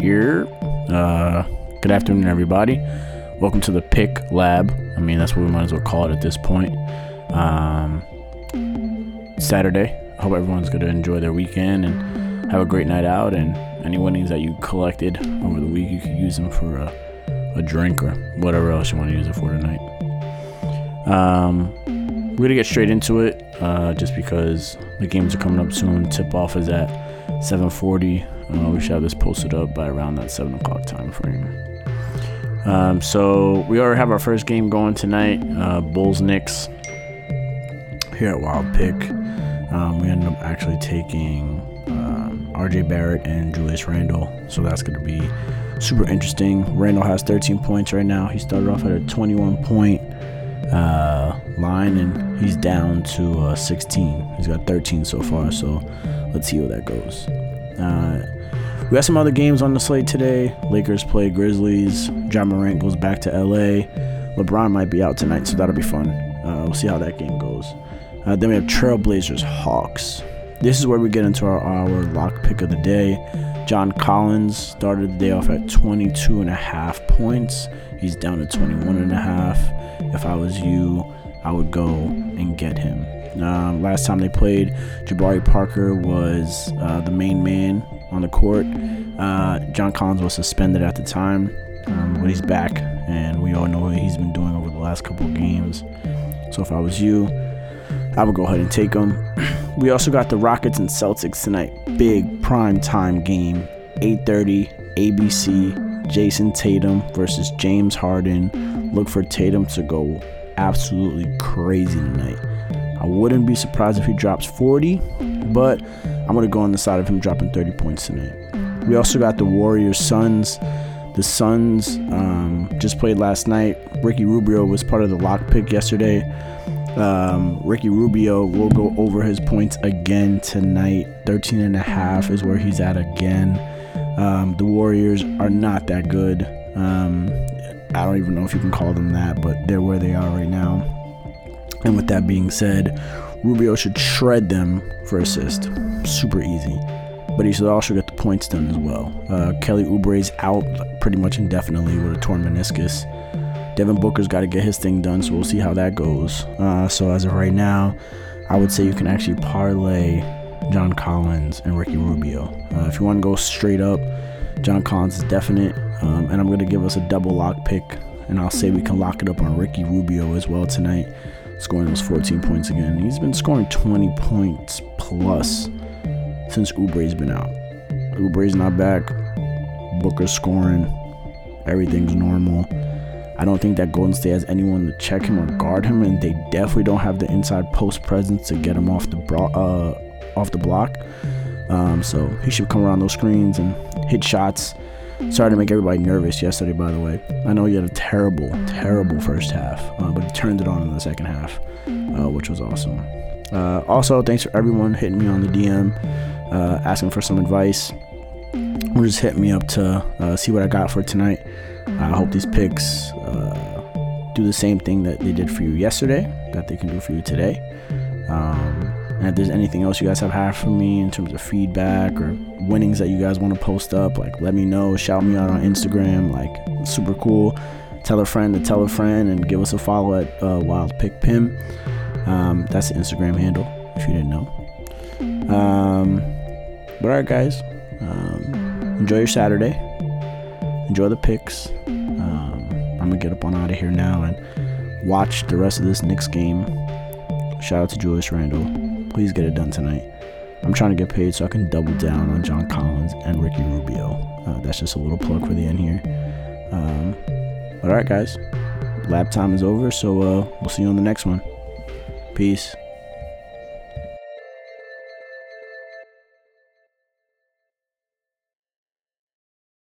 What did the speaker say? Here. Good afternoon, everybody. Welcome to the Pick Lab. I mean, that's what we might as well call it at this point. Saturday. I hope everyone's going to enjoy their weekend and have a great night out. And any winnings that you collected over the week, you can use them for a drink or whatever else you want to use it for tonight. We're going to get straight into it just because the games are coming up soon. Tip-off is at 7:40. We should have this posted up by around that 7 o'clock time frame. So we already have our first game going tonight, Bulls-Knicks here at Wild Pick. We ended up actually taking RJ Barrett and Julius Randle, so that's going to be super interesting. Randle has 13 points right now. He started off at a 21-point line, and he's down to 16. He's got 13 so far, so let's see where that goes. We got some other games on the slate today. Lakers play Grizzlies. John Morant goes back to LA. LeBron might be out tonight, so that'll be fun. We'll see how that game goes. Then we have Trailblazers Hawks. This is where we get into our lock pick of the day. John Collins started the day off at 22.5 points. He's down to 21.5. If I was you, I would go and get him. Last time they played, Jabari Parker was the main man on the court. John Collins was suspended at the time, but he's back, and we all know what he's been doing over the last couple of games. So if I was you, I would go ahead and take him. We also got the Rockets and Celtics tonight. Big prime time game, 8:30, ABC, Jason Tatum versus James Harden. Look for Tatum to go absolutely crazy tonight. I wouldn't be surprised if he drops 40, but I'm going to go on the side of him dropping 30 points tonight. We also got the Warriors Suns. The Suns just played last night. Ricky Rubio was part of the lock pick yesterday. Ricky Rubio will go over his points again tonight. 13.5 is where he's at again. The Warriors are not that good. I don't even know if you can call them that, but they're where they are right now. And with that being said, Rubio should shred them for assist. Super easy. But he should also get the points done as well. Kelly Oubre's out pretty much indefinitely with a torn meniscus. Devin Booker's got to get his thing done, so we'll see how that goes. So as of right now, I would say you can actually parlay John Collins and Ricky Rubio. If you want to go straight up, John Collins is definite. And I'm going to give us a double lock pick, and I'll say we can lock it up on Ricky Rubio as well tonight. Scoring those 14 points again. He's been scoring 20 points plus since Oubre's been out. Oubre's not back. Booker's scoring. Everything's normal. I don't think that Golden State has anyone to check him or guard him, and they definitely don't have the inside post presence to get him off the block. So he should come around those screens and hit shots. Sorry to make everybody nervous yesterday, by the way. I know you had a terrible, terrible first half, but he turned it on in the second half, which was awesome. Also, thanks for everyone hitting me on the DM, asking for some advice, or just hit me up to see what I got for tonight. I hope these picks do the same thing that they did for you yesterday, that they can do for you today. And if there's anything else you guys have for me in terms of feedback or winnings that you guys want to post up, like, let me know. Shout me out on Instagram. Like, super cool. Tell a friend to tell a friend, and give us a follow at WildPickPim. That's the Instagram handle, if you didn't know. But all right, guys. Enjoy your Saturday. Enjoy the picks. I'm going to get up on out of here now and watch the rest of this Knicks game. Shout out to Julius Randle. Please get it done tonight. I'm trying to get paid so I can double down on John Collins and Ricky Rubio. That's just a little plug for the end here. But all right, guys. Lab time is over, so we'll see you on the next one. Peace.